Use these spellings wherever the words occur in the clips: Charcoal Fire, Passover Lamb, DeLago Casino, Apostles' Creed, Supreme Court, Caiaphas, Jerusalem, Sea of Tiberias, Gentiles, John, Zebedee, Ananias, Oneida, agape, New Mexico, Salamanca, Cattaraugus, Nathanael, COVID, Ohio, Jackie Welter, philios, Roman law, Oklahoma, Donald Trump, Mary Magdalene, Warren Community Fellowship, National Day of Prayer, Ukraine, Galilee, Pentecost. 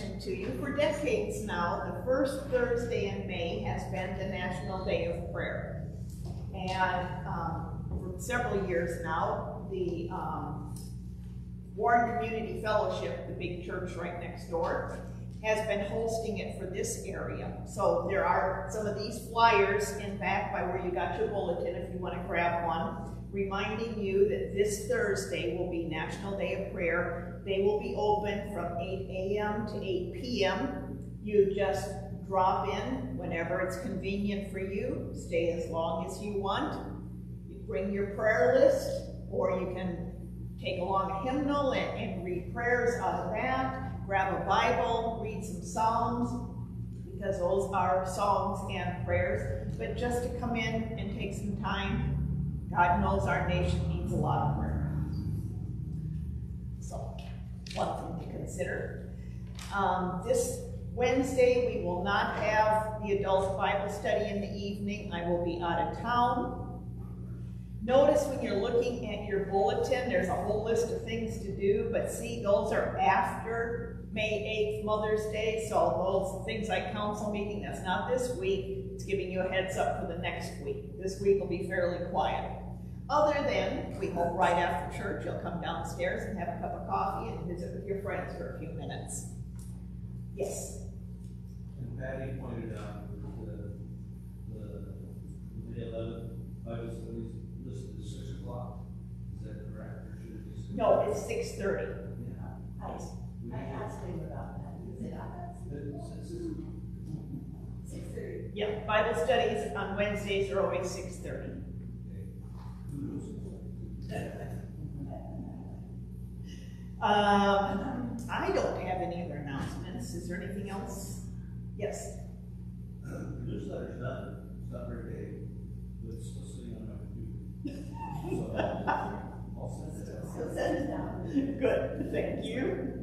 mentioned to you, for decades now, the first Thursday in May has been the National Day of Prayer. And for several years now, the Warren Community Fellowship, the big church right next door, has been hosting it for this area. So there are some of these flyers in back by where you got your bulletin if you want to grab one, reminding you that this Thursday will be National Day of Prayer. They will be open from 8 a.m. to 8 p.m. You just drop in whenever it's convenient for you, stay as long as you want. You bring your prayer list, or you can take along a hymnal and read prayers out of that. Grab a Bible, read some Psalms, because those are songs and prayers, but just to come in and take some time. God knows our nation needs a lot of prayer. So, one thing to consider. This Wednesday, we will not have the adult Bible study in the evening. I will be out of town. Notice when you're looking at your bulletin, there's a whole list of things to do, but see, those are after May 8th, Mother's Day, so those things like council meeting, that's not this week. It's giving you a heads up for the next week. This week will be fairly quiet. Other than, we hope right after church, you'll come downstairs and have a cup of coffee and visit with your friends for a few minutes. Yes? And Patty pointed out the May 11th Bible studies listed as 6 o'clock. Is that correct? No, it's 6:30. Yeah. I asked him about that. Is it on that? 6:30. Yeah, Bible studies on Wednesdays are always 6:30. I don't have any other announcements. Is there anything else? Yes. The newsletter's done. It's not very big, but it's still sitting on my computer. So send it out. Good, thank you.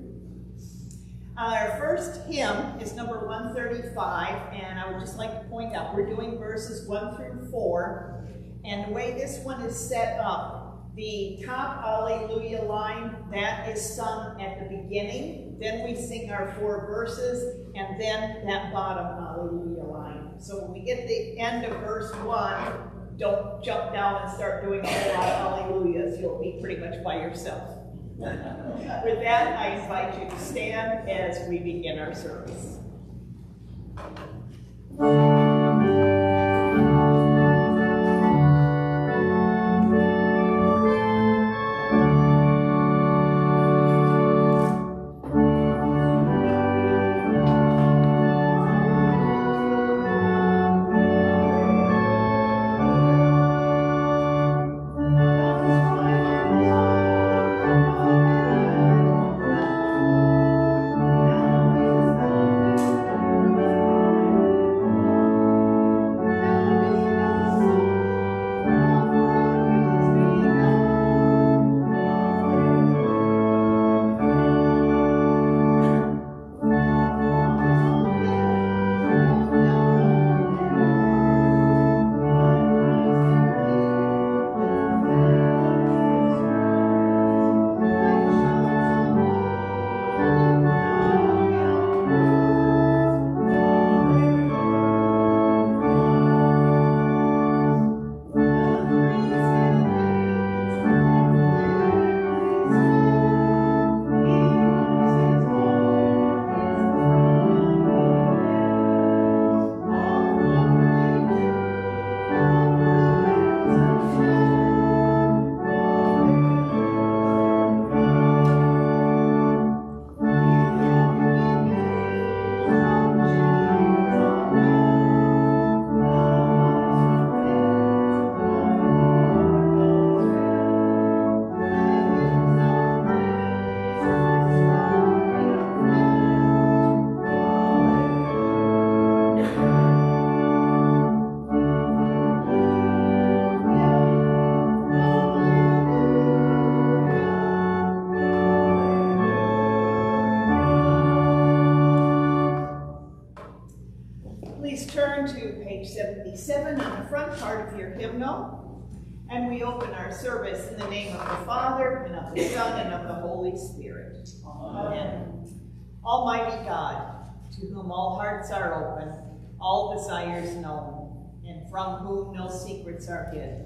Our first hymn is number 135, and I would just like to point out we're doing verses 1 through 4, and the way this one is set up, the top Alleluia line, that is sung at the beginning, then we sing our 4 verses, and then that bottom Alleluia line. So when we get to the end of verse 1, don't jump down and start doing a lot of hallelujahs. You'll be pretty much by yourself. With that, I invite you to stand as we begin our service. Service in the name of the Father, and of the Son, and of the Holy Spirit. Amen. Almighty God, to whom all hearts are open, all desires known, and from whom no secrets are hid,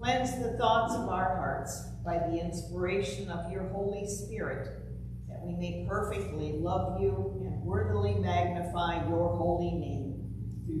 cleanse the thoughts of our hearts by the inspiration of your Holy Spirit, that we may perfectly love you and worthily magnify your holy name, through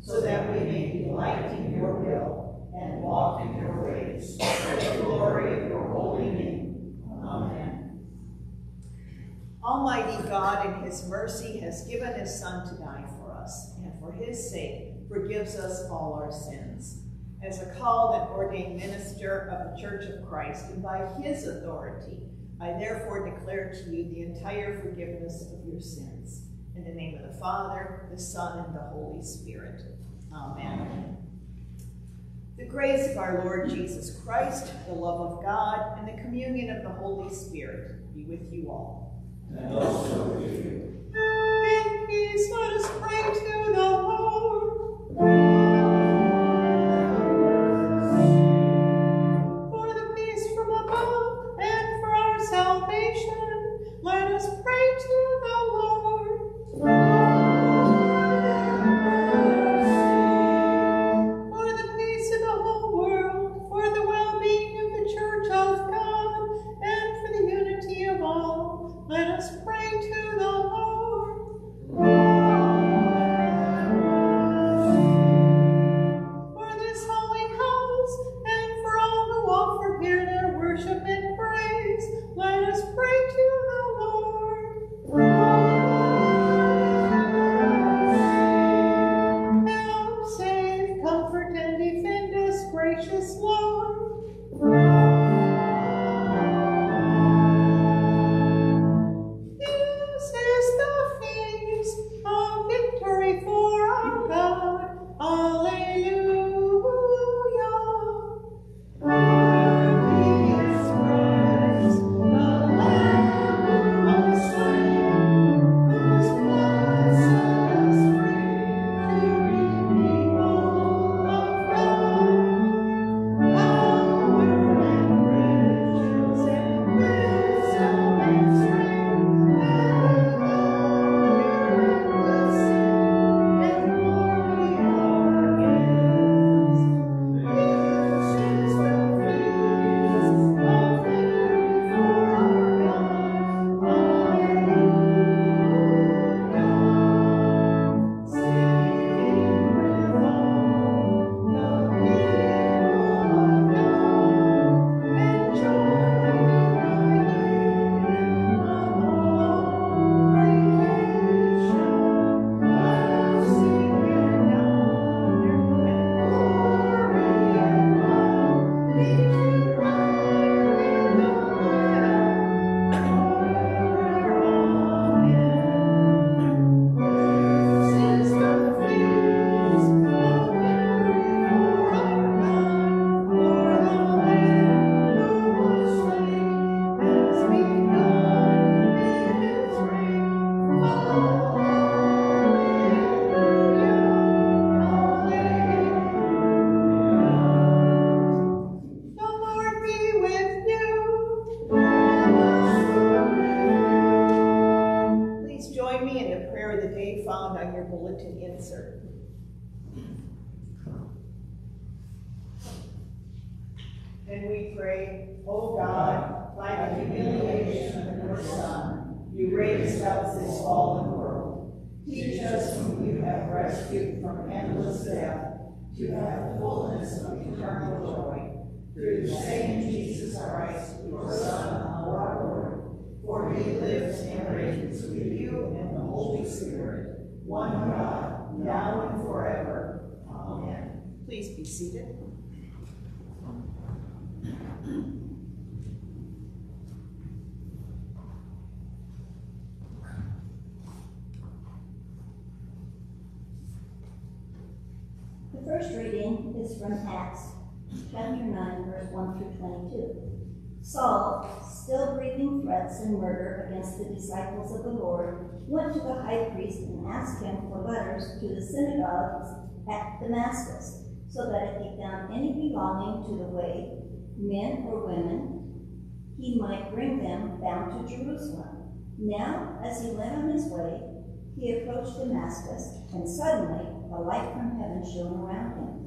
so that we may delight in your will and walk in your ways, for the glory of your holy name. Amen. Almighty God, in his mercy, has given his Son to die for us, and for his sake forgives us all our sins. As a called and ordained minister of the Church of Christ, and by his authority, I therefore declare to you the entire forgiveness of your sins. In the name of the Father, the Son, and the Holy Spirit. Amen. The grace of our Lord Jesus Christ, the love of God, and the communion of the Holy Spirit be with you all. And also with you. In peace, let us pray to the Lord. Thank you. to have the fullness of eternal joy, through the same Jesus Christ, your Son, our Lord, for he lives and reigns with you and the Holy Spirit, one God, now and forever. Amen. Please be seated. The first reading is from Acts, chapter 9, verse 1 through 22. Saul, still breathing threats and murder against the disciples of the Lord, went to the high priest and asked him for letters to the synagogues at Damascus, so that if he found any belonging to the way, men or women, he might bring them bound to Jerusalem. Now, as he went on his way, he approached Damascus, and suddenly a light from heaven shone around him.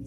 he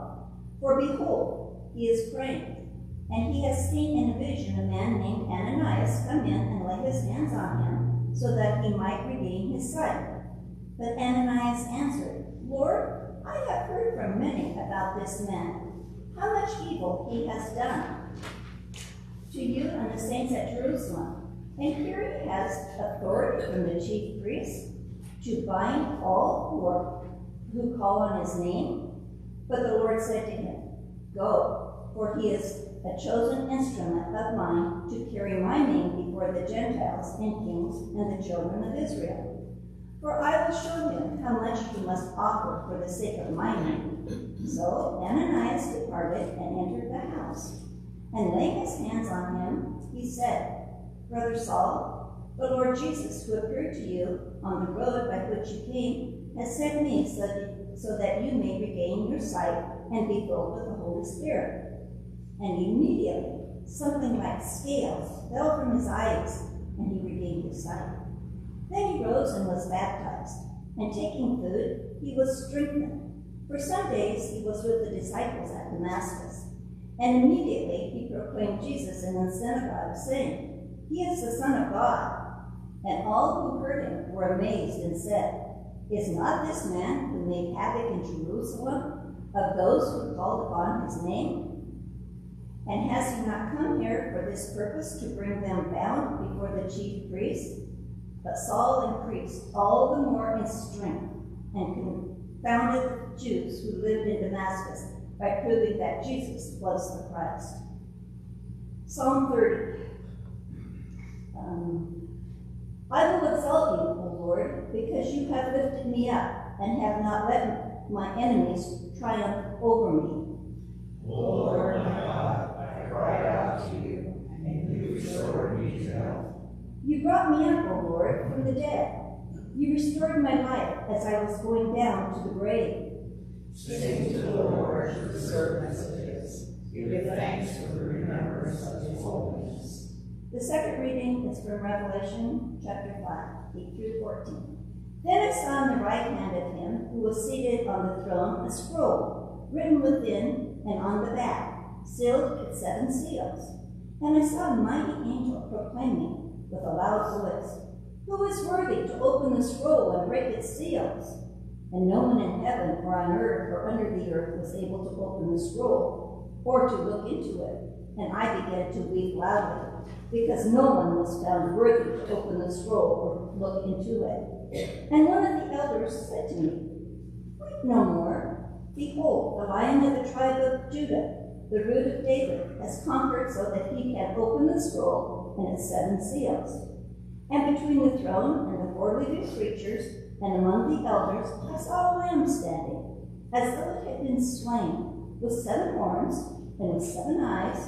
For behold, he is praying, and he has seen in a vision a man named Ananias come in and lay his hands on him, so that he might regain his sight. But Ananias answered, Lord, I have heard from many about this man, how much evil he has done to you and the saints at Jerusalem. And here he has authority from the chief priests to bind all who call on his name. But the Lord said to him, Go, for he is a chosen instrument of mine to carry my name before the Gentiles and kings and the children of Israel. For I will show him how much he must offer for the sake of my name. So Ananias departed and entered the house. And laying his hands on him, he said, Brother Saul, the Lord Jesus, who appeared to you on the road by which you came, has sent me so that you may regain your sight and be filled with the Holy Spirit. And immediately something like scales fell from his eyes, and he regained his sight. Then he rose and was baptized, and taking food, he was strengthened. For some days he was with the disciples at Damascus. And immediately he proclaimed Jesus in the synagogue, saying, He is the Son of God. And all who heard him were amazed and said, Is not this man who made havoc in Jerusalem of those who called upon his name? And has he not come here for this purpose, to bring them bound before the chief priests? But Saul increased all the more in strength, and confounded the Jews who lived in Damascus by proving that Jesus was the Christ. Psalm 30. I will exalt you, O Lord, because you have lifted me up and have not let my enemies triumph over me. Lord my God, I cried out to you, and you restored me to health. You brought me up, O Lord, from the dead. You restored my life as I was going down to the grave. Sing to the Lord, your servants of his. Give thanks for the remembrance of his holiness. The second reading is from Revelation chapter 5, 8 through 14. Then I saw on the right hand of him who was seated on the throne a scroll, written within and on the back, sealed with 7 seals. And I saw a mighty angel proclaiming with a loud voice, Who is worthy to open the scroll and break its seals? And no one in heaven or on earth or under the earth was able to open the scroll or to look into it. And I began to weep loudly, because no one was found worthy to open the scroll or look into it. And one of the elders said to me, Weep no more. Behold, the Lion of the tribe of Judah, the root of David, has conquered so that he had opened the scroll and its seven seals. And between the throne and the four living creatures and among the elders I saw a lamb standing, as though it had been slain, with seven horns and with seven eyes,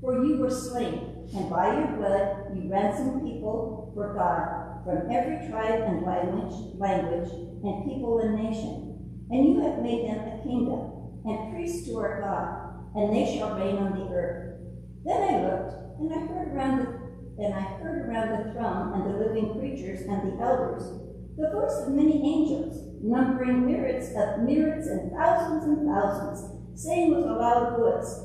for you were slain, and by your blood you ransomed people for God from every tribe and language and people and nation. And you have made them a kingdom, and priests to our God, and they shall reign on the earth. Then I looked, and I heard around the throne and the living creatures and the elders the voice of many angels, numbering myriads and thousands, saying with a loud voice,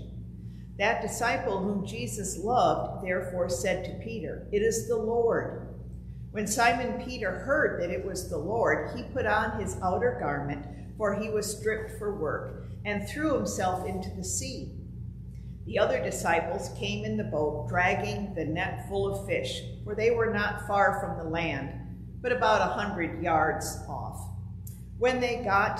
That disciple whom Jesus loved therefore said to Peter, It is the Lord. When Simon Peter heard that it was the Lord, he put on his outer garment, for he was stripped for work, and threw himself into the sea. The other disciples came in the boat, dragging the net full of fish, for they were not far from the land, but about 100 yards off. When they got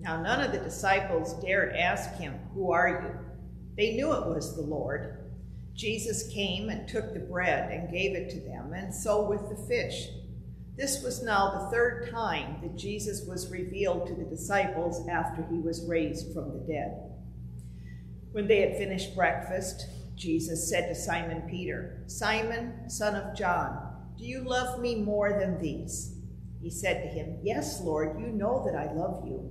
Now none of the disciples dared ask him, Who are you? They knew it was the Lord. Jesus came and took the bread and gave it to them, and so with the fish. This was now the third time that Jesus was revealed to the disciples after he was raised from the dead. When they had finished breakfast, Jesus said to Simon Peter, Simon, son of John, do you love me more than these? He said to him, Yes, Lord, you know that I love you.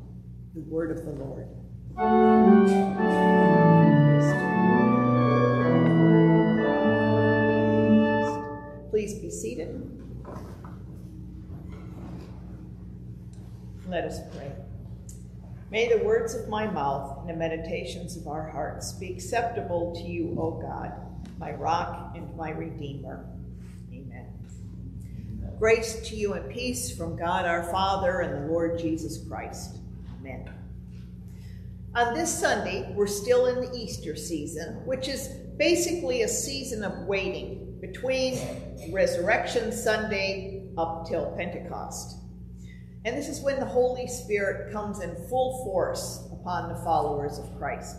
The word of the Lord. Please be seated. Let us pray. May the words of my mouth and the meditations of our hearts be acceptable to you, O God, my rock and my redeemer. Amen. Grace to you and peace from God our Father and the Lord Jesus Christ. Amen. On this Sunday, we're still in the Easter season, which is basically a season of waiting between Resurrection Sunday up till Pentecost. And this is when the Holy Spirit comes in full force upon the followers of Christ.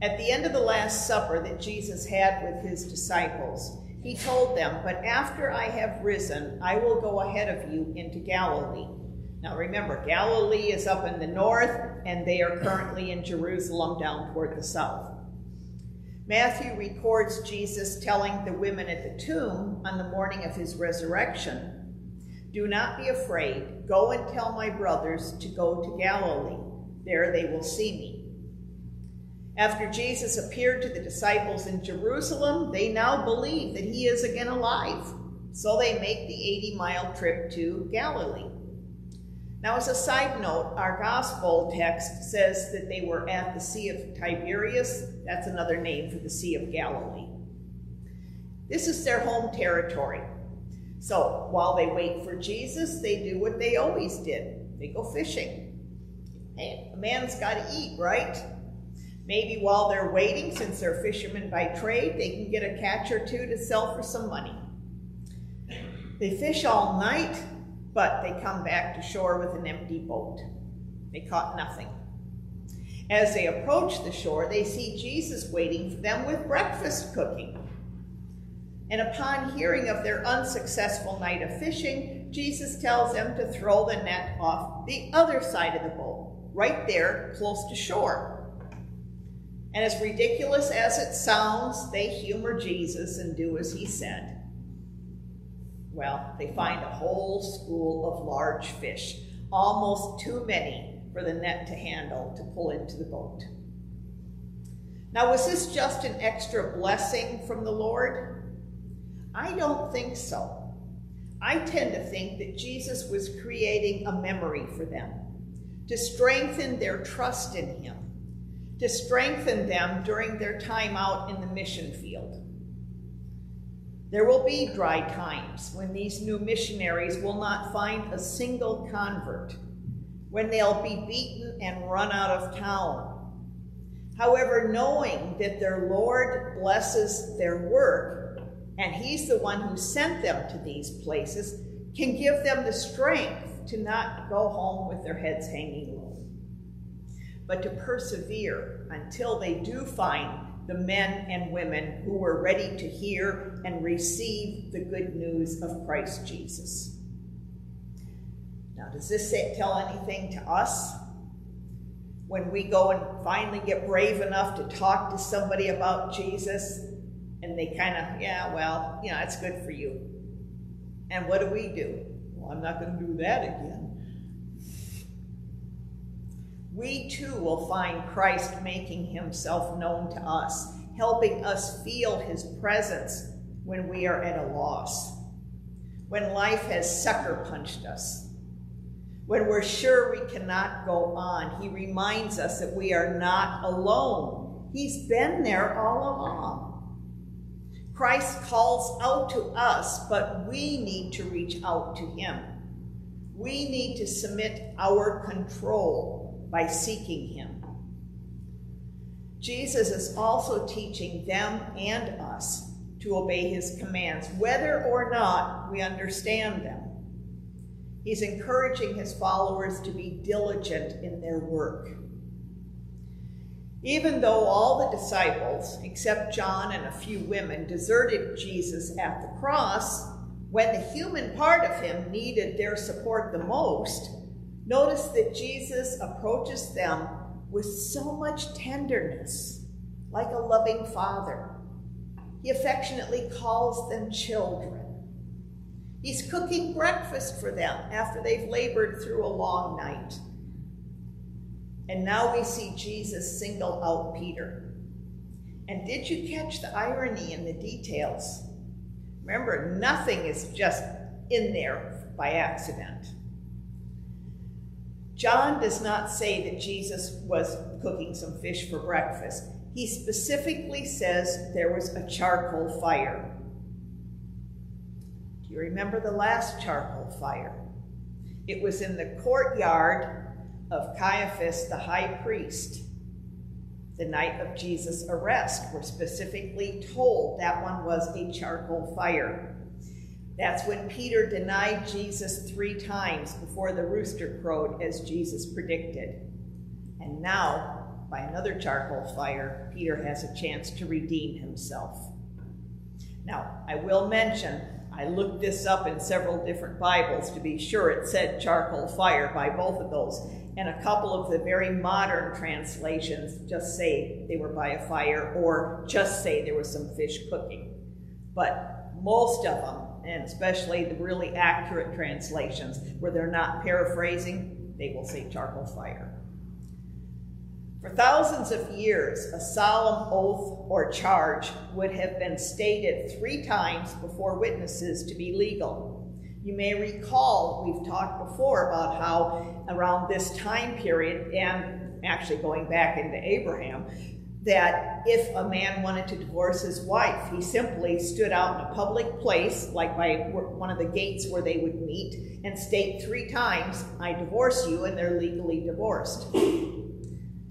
At the end of the Last Supper that Jesus had with his disciples, he told them, but after I have risen, I will go ahead of you into Galilee. Now remember, Galilee is up in the north, and they are currently in Jerusalem down toward the south. Matthew records Jesus telling the women at the tomb on the morning of his resurrection, do not be afraid. Go and tell my brothers to go to Galilee. There they will see me. After Jesus appeared to the disciples in Jerusalem, they now believe that he is again alive. So they make the 80-mile trip to Galilee. Now, as a side note, our gospel text says that they were at the Sea of Tiberias. That's another name for the Sea of Galilee. This is their home territory. So while they wait for Jesus, they do what they always did. They go fishing. Hey, a man's got to eat, right? Maybe while they're waiting, since they're fishermen by trade, they can get a catch or two to sell for some money. They fish all night, but they come back to shore with an empty boat. They caught nothing. As they approach the shore, they see Jesus waiting for them with breakfast cooking. And upon hearing of their unsuccessful night of fishing, Jesus tells them to throw the net off the other side of the boat, right there, close to shore. And as ridiculous as it sounds, they humor Jesus and do as he said. Well, they find a whole school of large fish, almost too many for the net to handle to pull into the boat. Now, was this just an extra blessing from the Lord? I don't think so. I tend to think that Jesus was creating a memory for them, to strengthen their trust in him, to strengthen them during their time out in the mission field. There will be dry times when these new missionaries will not find a single convert, when they'll be beaten and run out of town. However, knowing that their Lord blesses their work, and he's the one who sent them to these places, can give them the strength to not go home with their heads hanging low, but to persevere until they do find the men and women who were ready to hear and receive the good news of Christ Jesus. Now, does this tell anything to us? When we go and finally get brave enough to talk to somebody about Jesus, and they kind of, yeah, well, you know, it's good for you. And what do we do? Well, I'm not going to do that again. We too will find Christ making himself known to us, helping us feel his presence when we are at a loss, when life has sucker punched us, when we're sure we cannot go on. He reminds us that we are not alone. He's been there all along. Christ calls out to us, but we need to reach out to him. we need to submit our control by seeking him. Jesus is also teaching them and us to obey his commands, whether or not we understand them. He's encouraging his followers to be diligent in their work. Even though all the disciples, except John and a few women, deserted Jesus at the cross, when the human part of him needed their support the most, notice that Jesus approaches them with so much tenderness, like a loving father. He affectionately calls them children. He's cooking breakfast for them after they've labored through a long night. And now we see Jesus single out Peter. And did you catch the irony in the details? Remember, nothing is just in there by accident. John does not say that Jesus was cooking some fish for breakfast. He specifically says there was a charcoal fire. Do you remember the last charcoal fire? It was in the courtyard of Caiaphas, the high priest, the night of Jesus' arrest. We're specifically told that one was a charcoal fire. That's when Peter denied Jesus 3 times before the rooster crowed, as Jesus predicted. And now, by another charcoal fire, Peter has a chance to redeem himself. Now, I will mention, I looked this up in several different Bibles to be sure it said charcoal fire by both of those. And a couple of the very modern translations just say they were by a fire or just say there was some fish cooking. But most of them, and especially the really accurate translations where they're not paraphrasing, they will say charcoal fire. For thousands of years, a solemn oath or charge would have been stated 3 times before witnesses to be legal. You may recall we've talked before about how around this time period, and actually going back into Abraham, that if a man wanted to divorce his wife, he simply stood out in a public place, like by one of the gates where they would meet, and state 3 times, I divorce you, and they're legally divorced.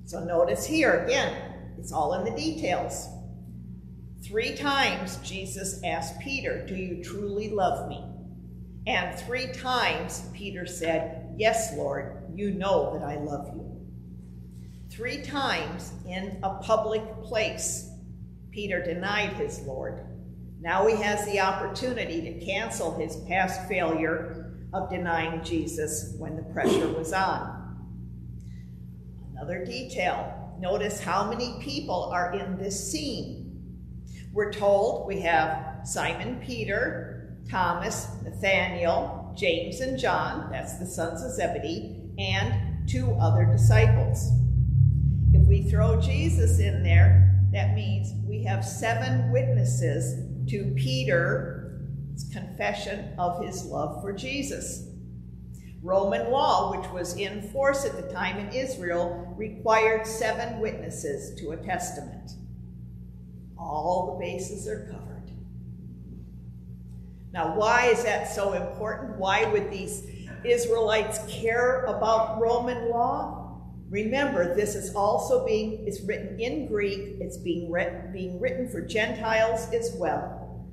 So notice here, again, it's all in the details. 3 times Jesus asked Peter, do you truly love me? And 3 times, Peter said, yes, Lord, you know that I love you. 3 times in a public place, Peter denied his Lord. Now he has the opportunity to cancel his past failure of denying Jesus when the pressure was on. Another detail, notice how many people are in this scene. We're told we have Simon Peter, Thomas, Nathanael, James, and John, that's the sons of Zebedee, and 2 other disciples. If we throw Jesus in there, that means we have 7 witnesses to Peter's confession of his love for Jesus. Roman law, which was in force at the time in Israel, required 7 witnesses to a testament. All the bases are covered. Now, why is that so important? Why would these Israelites care about Roman law? Remember, this is also it's written in Greek. It's being written for Gentiles as well.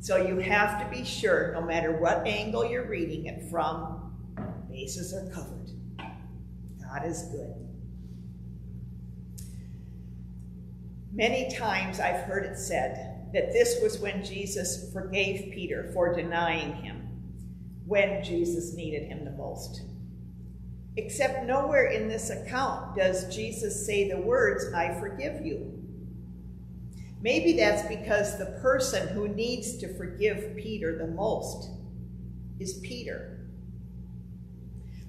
So you have to be sure, no matter what angle you're reading it from, bases are covered. God is good. Many times I've heard it said that this was when Jesus forgave Peter for denying him, when Jesus needed him the most. Except nowhere in this account does Jesus say the words, I forgive you. Maybe that's because the person who needs to forgive Peter the most is Peter.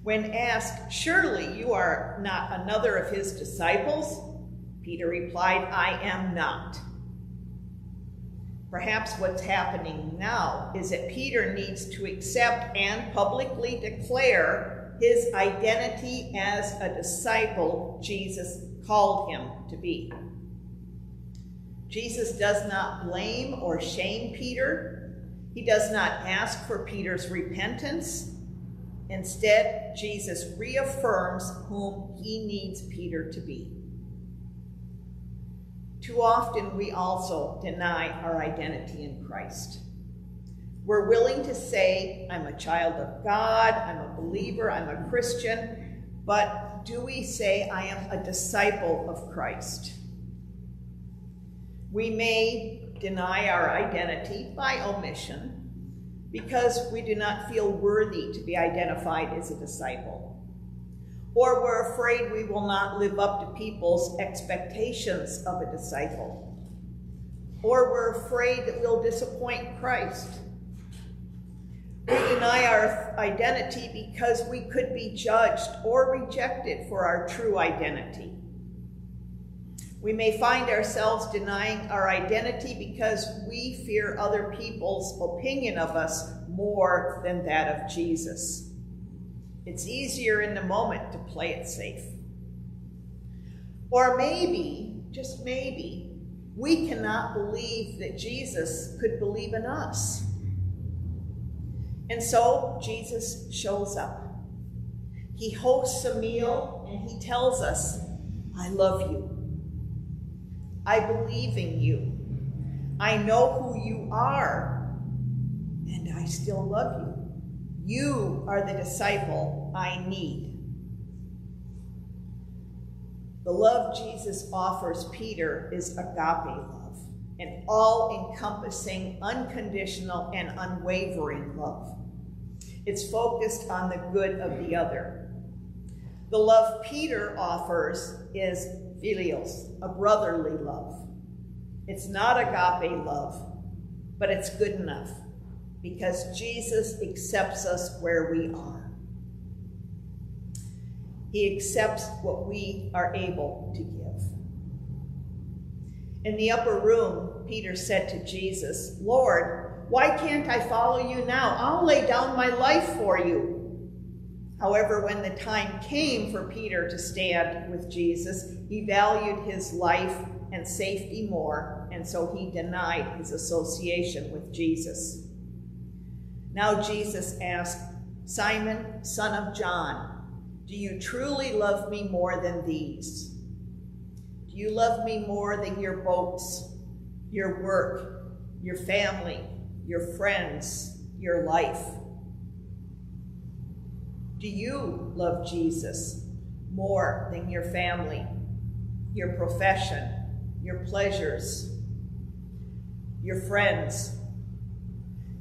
When asked, surely you are not another of his disciples? Peter replied, I am not. Perhaps what's happening now is that Peter needs to accept and publicly declare his identity as a disciple Jesus called him to be. Jesus does not blame or shame Peter. He does not ask for Peter's repentance. Instead, Jesus reaffirms whom he needs Peter to be. Too often, we also deny our identity in Christ. We're willing to say, I'm a child of God, I'm a believer, I'm a Christian, but do we say, I am a disciple of Christ? We may deny our identity by omission because we do not feel worthy to be identified as a disciple. Or we're afraid we will not live up to people's expectations of a disciple. Or we're afraid that we'll disappoint Christ. We deny our identity because we could be judged or rejected for our true identity. We may find ourselves denying our identity because we fear other people's opinion of us more than that of Jesus. It's easier in the moment to play it safe. Or maybe, just maybe, we cannot believe that Jesus could believe in us. And so Jesus shows up. He hosts a meal and he tells us, I love you. I believe in you. I know who you are, and I still love you. You are the disciple I need. The love Jesus offers Peter is agape love, an all-encompassing, unconditional, and unwavering love. It's focused on the good of the other. The love Peter offers is philios, a brotherly love. It's not agape love, but it's good enough because Jesus accepts us where we are. He accepts what we are able to give. In the upper room, Peter said to Jesus, Lord, why can't I follow you now? I'll lay down my life for you. However, when the time came for Peter to stand with Jesus, he valued his life and safety more, and so he denied his association with Jesus. Now Jesus asked, Simon, son of John, do you truly love me more than these? Do you love me more than your boats, your work, your family, your friends, your life? Do you love Jesus more than your family, your profession, your pleasures, your friends?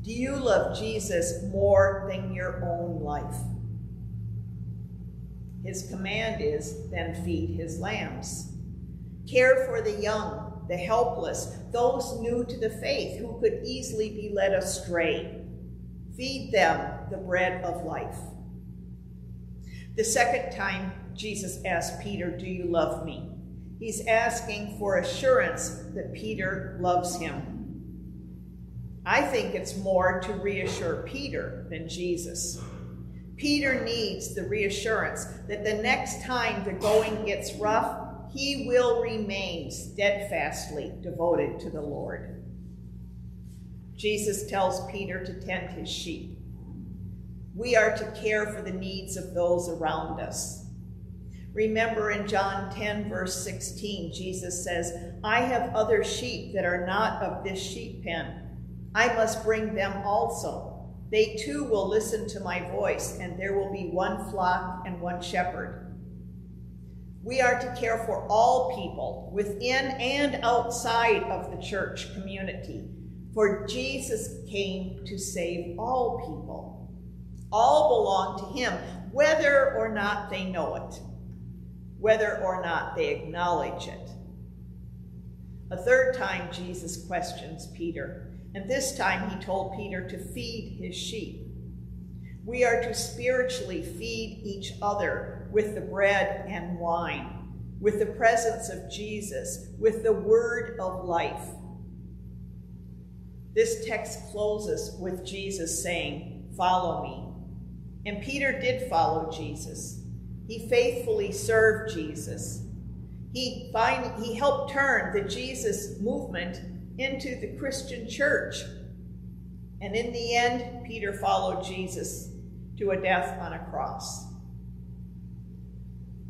Do you love Jesus more than your own life? His command is, then feed his lambs. Care for the young, the helpless, those new to the faith who could easily be led astray. Feed them the bread of life. The second time, Jesus asked Peter, do you love me? He's asking for assurance that Peter loves him. I think it's more to reassure Peter than Jesus. Peter needs the reassurance that the next time the going gets rough, he will remain steadfastly devoted to the Lord. Jesus tells Peter to tend his sheep. We are to care for the needs of those around us. Remember in John 10, verse 16, Jesus says, I have other sheep that are not of this sheep pen. I must bring them also. They too will listen to my voice, and there will be one flock and one shepherd. We are to care for all people within and outside of the church community, for Jesus came to save all people. All belong to him, whether or not they know it, whether or not they acknowledge it. A third time, Jesus questions Peter, and this time he told Peter to feed his sheep. We are to spiritually feed each other with the bread and wine, with the presence of Jesus, with the word of life. This text closes with Jesus saying, follow me. And Peter did follow Jesus. He faithfully served Jesus. He helped turn the Jesus movement into the Christian church. And in the end, Peter followed Jesus to a death on a cross.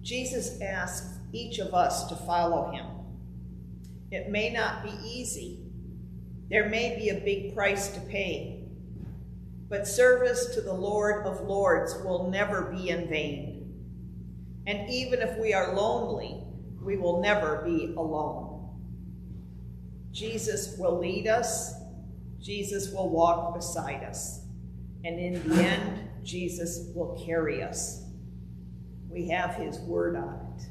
Jesus asks each of us to follow him. It may not be easy. There may be a big price to pay, but service to the Lord of Lords will never be in vain. And even if we are lonely, we will never be alone. Jesus will lead us. Jesus will walk beside us. And in the end, Jesus will carry us. We have his word on it.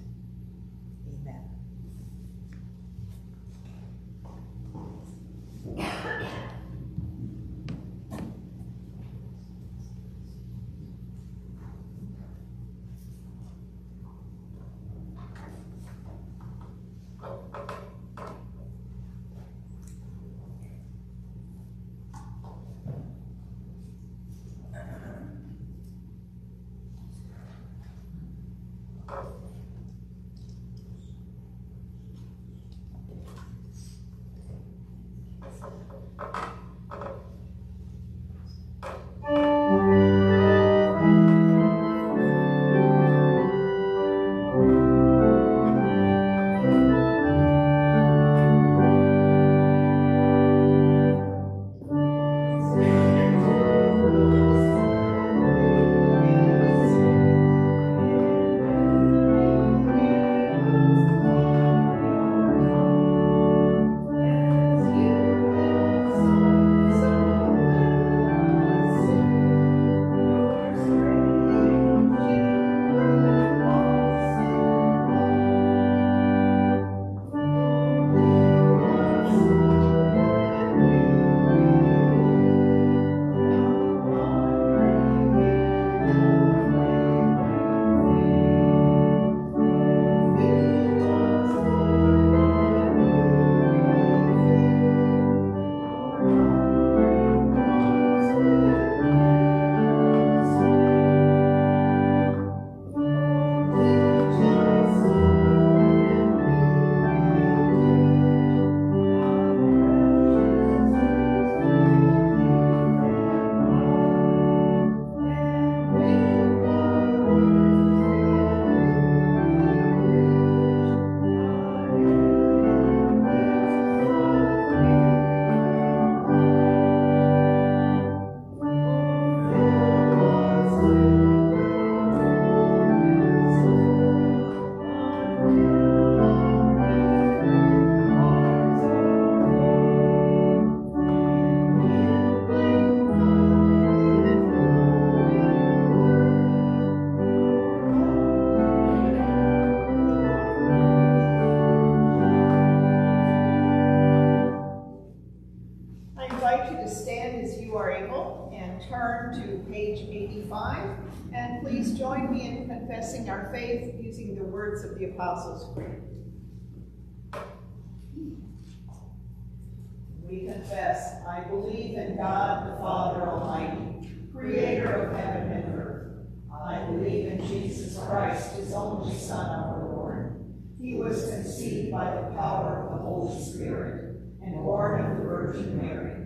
Our faith using the words of the Apostles' Creed. We confess, I believe in God the Father Almighty, creator of heaven and earth. I believe in Jesus Christ, his only Son, our Lord. He was conceived by the power of the Holy Spirit and born of the Virgin Mary.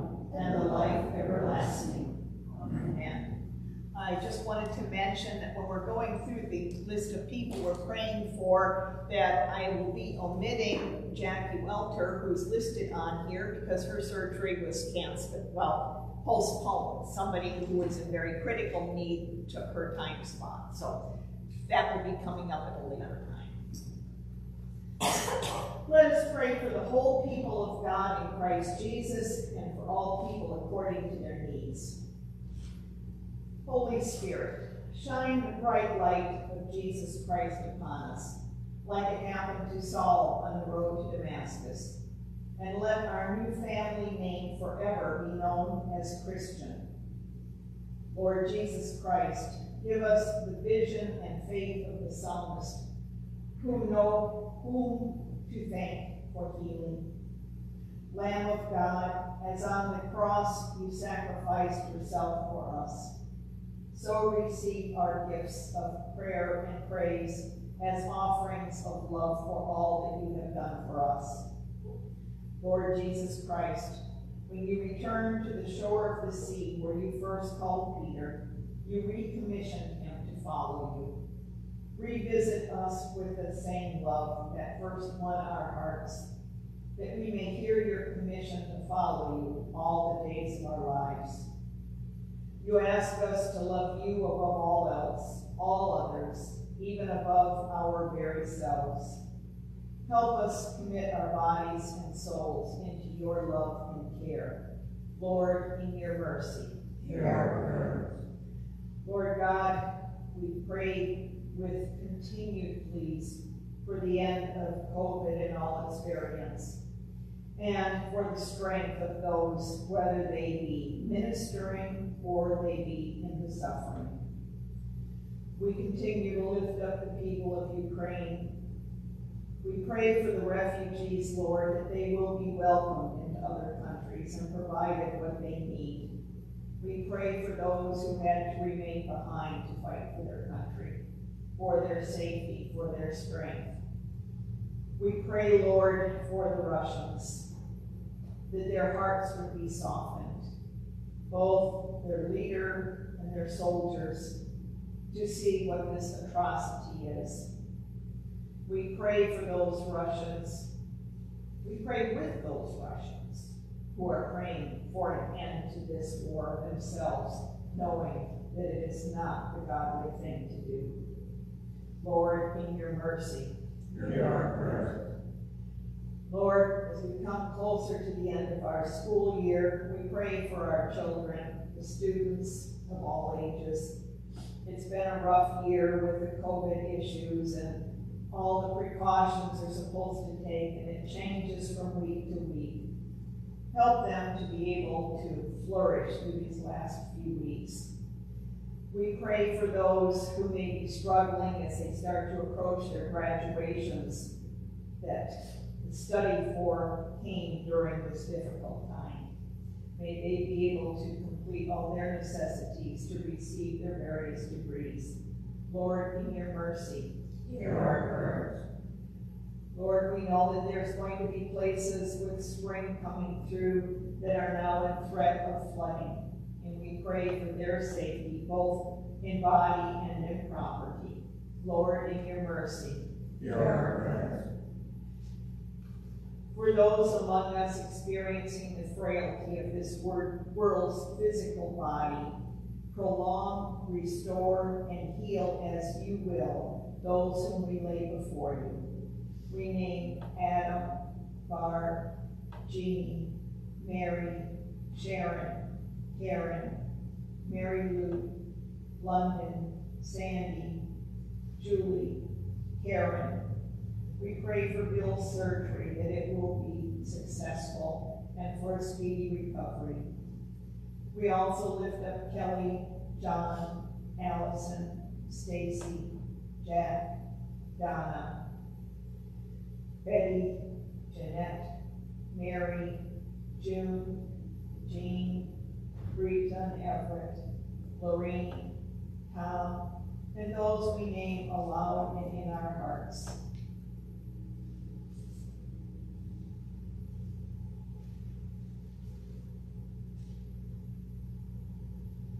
and the life everlasting. Amen. I just wanted to mention that when we're going through the list of people we're praying for, that I will be omitting Jackie Welter, who's listed on here because her surgery was canceled, well, postponed. Somebody who was in very critical need took her time slot. So that will be coming up at a later time. Let us pray for the whole people of God in Christ Jesus and for all people according to their needs. Holy Spirit, shine the bright light of Jesus Christ upon us, like it happened to Saul on the road to Damascus, and let our new family name forever be known as Christian. Lord Jesus Christ, give us the vision and faith of the psalmist, who know whom to thank for healing. Lamb of God, as on the cross you sacrificed yourself for us, so receive our gifts of prayer and praise as offerings of love for all that you have done for us. Lord Jesus Christ, when you returned to the shore of the sea where you first called Peter, you recommissioned him to follow you. Revisit us with the same love that first won our hearts, that we may hear your commission to follow you all the days of our lives. You ask us to love you above all else, all others, even above our very selves. Help us commit our bodies and souls into your love and care. Lord, in your mercy, hear our prayer. Lord God, we pray with continued pleas for the end of COVID and all its variants, and for the strength of those, whether they be ministering or they be in the suffering. We continue to lift up the people of Ukraine. We pray for the refugees, Lord, that they will be welcomed into other countries and provided what they need. We pray for those who had to remain behind to fight for their country, for their safety, for their strength. We pray, Lord, for the Russians, that their hearts would be softened, both their leader and their soldiers, to see what this atrocity is. We pray for those Russians. We pray with those Russians who are praying for an end to this war themselves, knowing that it is not the godly thing to do. Lord, in your mercy, hear our prayer. Lord, as we come closer to the end of our school year, we pray for our children, the students of all ages. It's been a rough year with the COVID issues and all the precautions they're supposed to take, and it changes from week to week. Help them to be able to flourish through these last few weeks. We pray for those who may be struggling as they start to approach their graduations, that the study for came during this difficult time. May they be able to complete all their necessities to receive their various degrees. Lord, in your mercy, hear our prayer. Lord, we know that there's going to be places with spring coming through that are now in threat of flooding, and we pray for their safety, both in body and in property. Lord, in your mercy, hear our prayer. For those among us experiencing the frailty of this world's physical body, prolong, restore, and heal as you will those whom we lay before you. We name Adam, Barb, Jeannie, Mary, Sharon, Karen, Mary Lou, London, Sandy, Julie, Karen. We pray for Bill's surgery, that it will be successful, and for a speedy recovery. We also lift up Kelly, John, Allison, Stacy, Jack, Donna, Betty, Jeanette, Mary, June, Jean, Breton, Everett, Lorraine, Tom, and those we name aloud and in our hearts.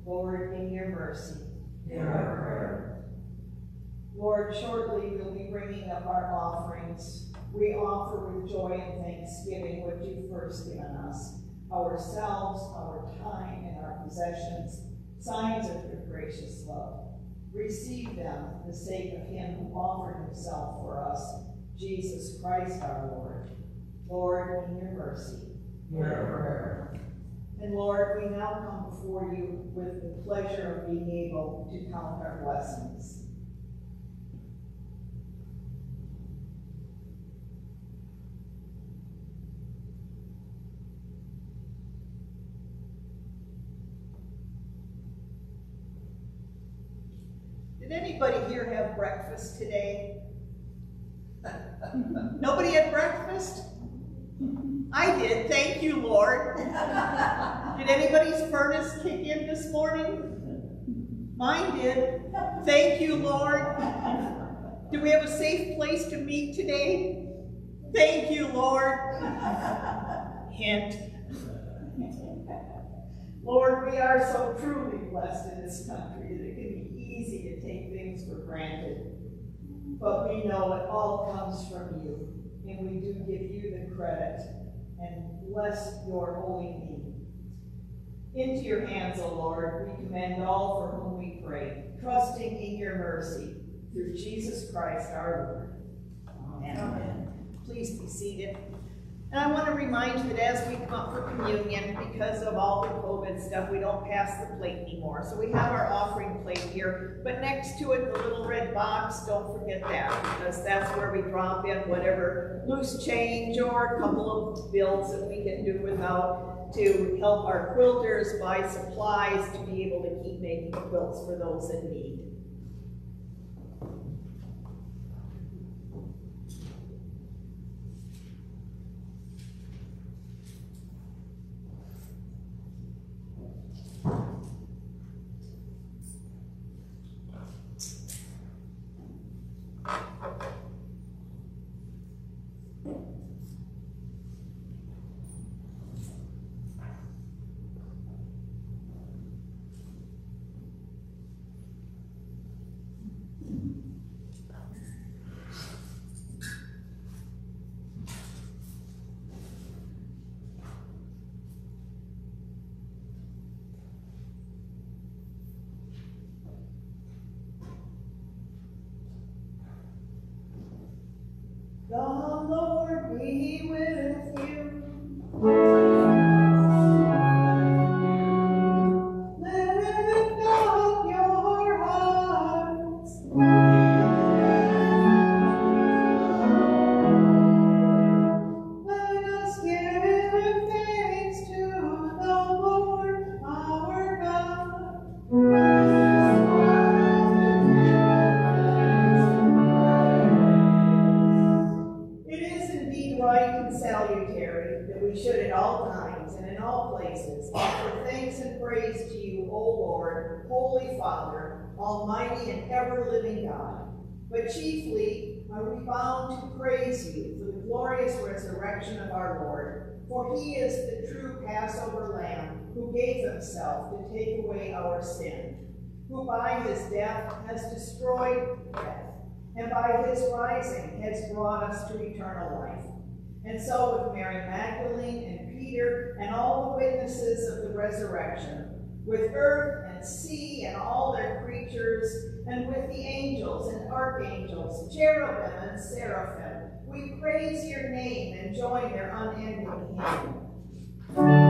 Lord, in your mercy, hear our prayer. Lord, shortly we'll be bringing up our offerings. We offer with joy and thanksgiving what you've first given us, ourselves, our time, and our possessions, signs of your gracious love. Receive them for the sake of him who offered himself for us, Jesus Christ our Lord. Lord, in your mercy, hear our prayer. And Lord, we now come before you with the pleasure of being able to count our blessings. Did anybody here have breakfast today? Nobody had breakfast? I did. Thank you, Lord. Did anybody's furnace kick in this morning? Mine did. Thank you, Lord. Do we have a safe place to meet today? Thank you, Lord. Hint. Lord, we are so truly blessed in this country that it can be easy to take things for granted. But we know it all comes from you, and we do give you the credit and bless your holy name. Into your hands, O Lord, we commend all for whom we pray, trusting in your mercy, through Jesus Christ our Lord. Amen. Amen. Please be seated. And I want to remind you that as we come up for communion, because of all the COVID stuff, we don't pass the plate anymore. So we have our offering plate here, but next to it, the little red box, don't forget that, because that's where we drop in whatever loose change or a couple of bills that we can do without to help our quilters buy supplies to be able to keep making quilts for those in need. The Lord be with you. But chiefly are we bound to praise you for the glorious resurrection of our Lord, for he is the true Passover Lamb who gave himself to take away our sin, who by his death has destroyed death, and by his rising has brought us to eternal life. And so with Mary Magdalene and Peter and all the witnesses of the resurrection, with earth and sea and all their creatures, and with the angels and archangels, cherubim and seraphim, we praise your name and join their unending hymn.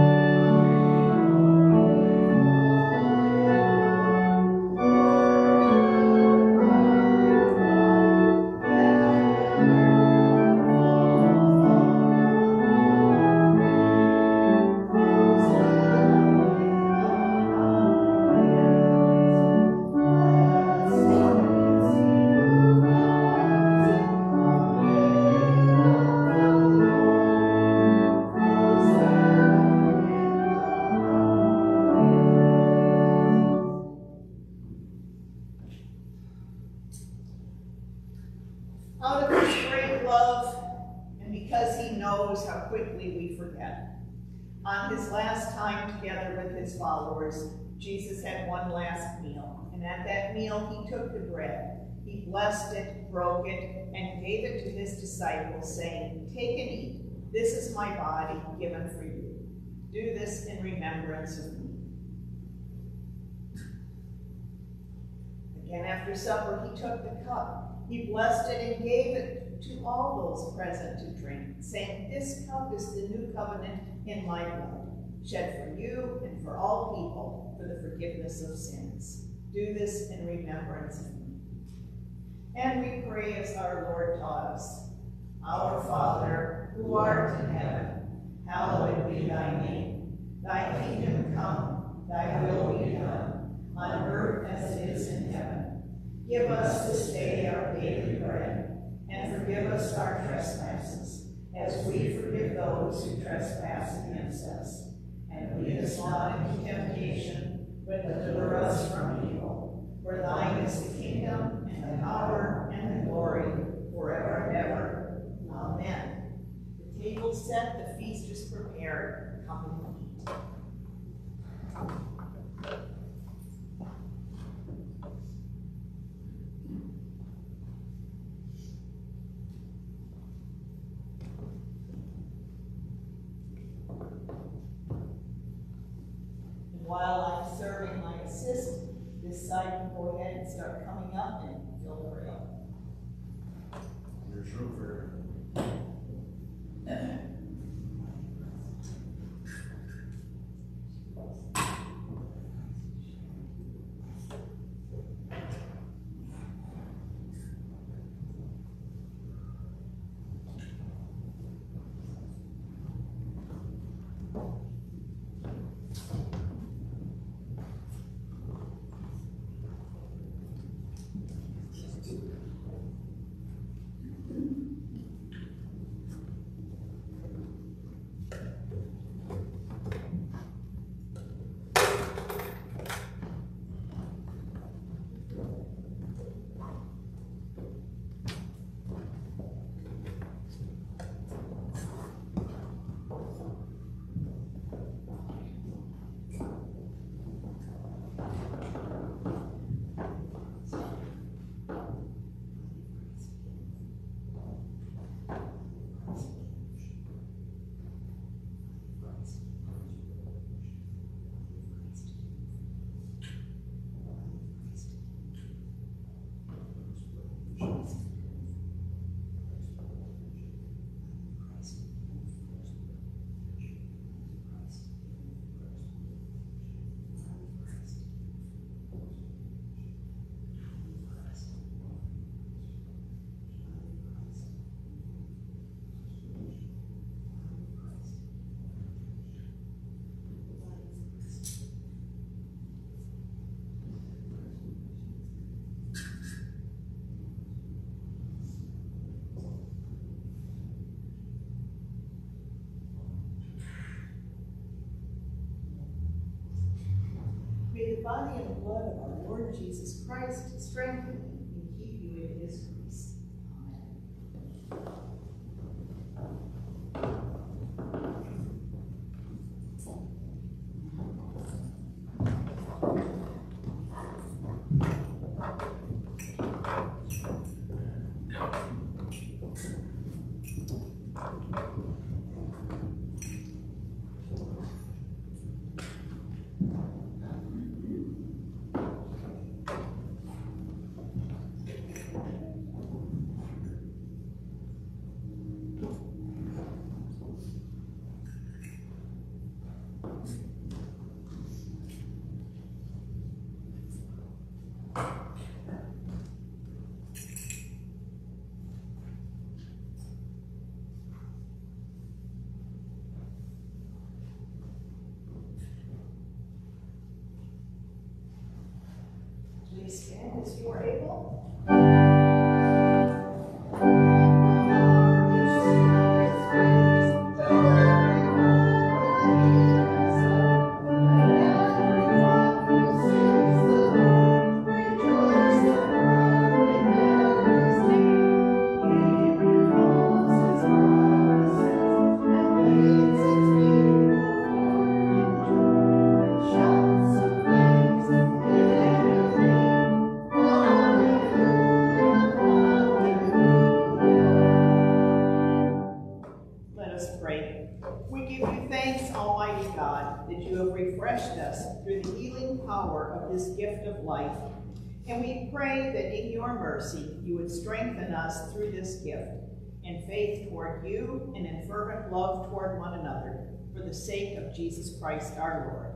Jesus had one last meal, and at that meal he took the bread, he blessed it, broke it, and gave it to his disciples, saying, "Take and eat. This is my body given for you. Do this in remembrance of me." Again, after supper, he took the cup, he blessed it, and gave it to all those present to drink, saying, "This cup is the new covenant in my blood, shed for you and for all people for the forgiveness of sins. Do this in remembrance of me." And we pray as our Lord taught us. Our Father, who art in heaven, hallowed be thy name. Thy kingdom come, thy will be done, on earth as it is in heaven. Give us this day our daily bread, and forgive us our trespasses, as we forgive those who trespass against us. And lead us not into temptation, but deliver us from evil. For thine is the kingdom, and the power, and the glory, forever and ever. Amen. The table set, the feast is prepared. Come and eat. While I'm serving my assist, this side can go ahead and start coming up and fill the rail. Here's room for her. The body and the blood of our Lord Jesus Christ strengthen you and keep you in his grace. Stand as you are able. Strengthen us through this gift in faith toward you and in fervent love toward one another for the sake of Jesus Christ our Lord.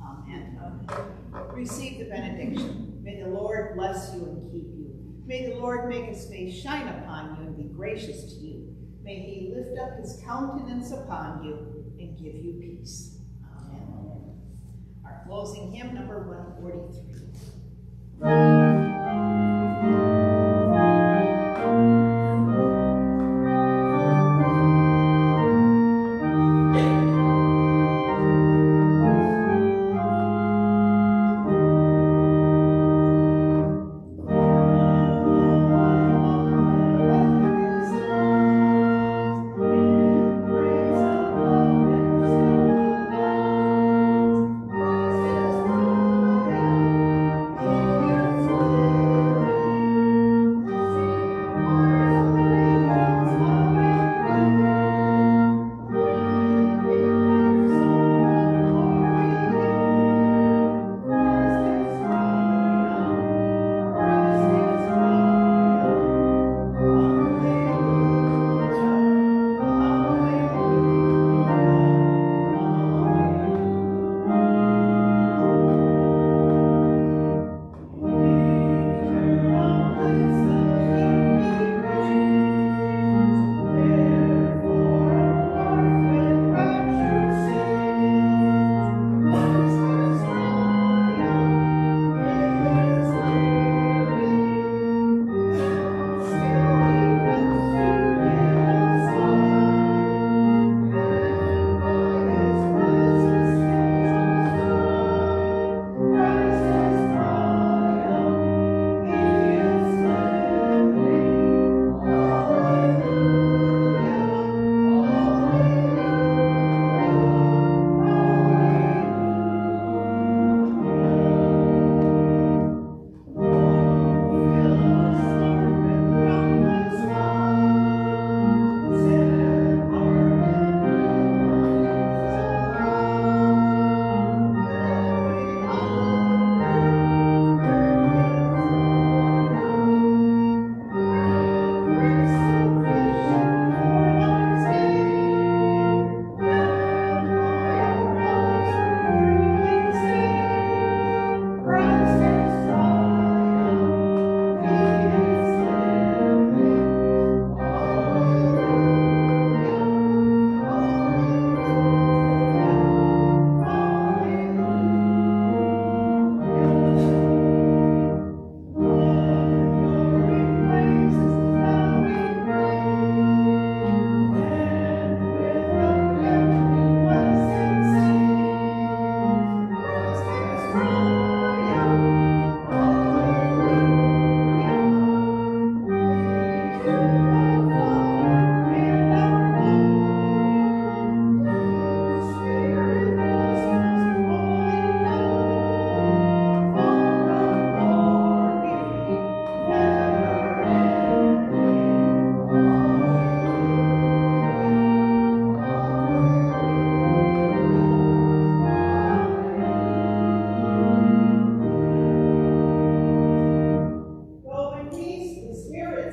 Amen. Amen. Receive the benediction. May the Lord bless you and keep you. May the Lord make his face shine upon you and be gracious to you. May he lift up his countenance upon you and give you peace. Amen. Amen. Our closing hymn, number 143.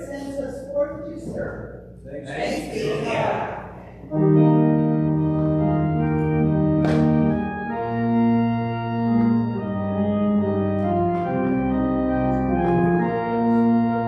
Spirit sends us forth to serve. Thanks be to God.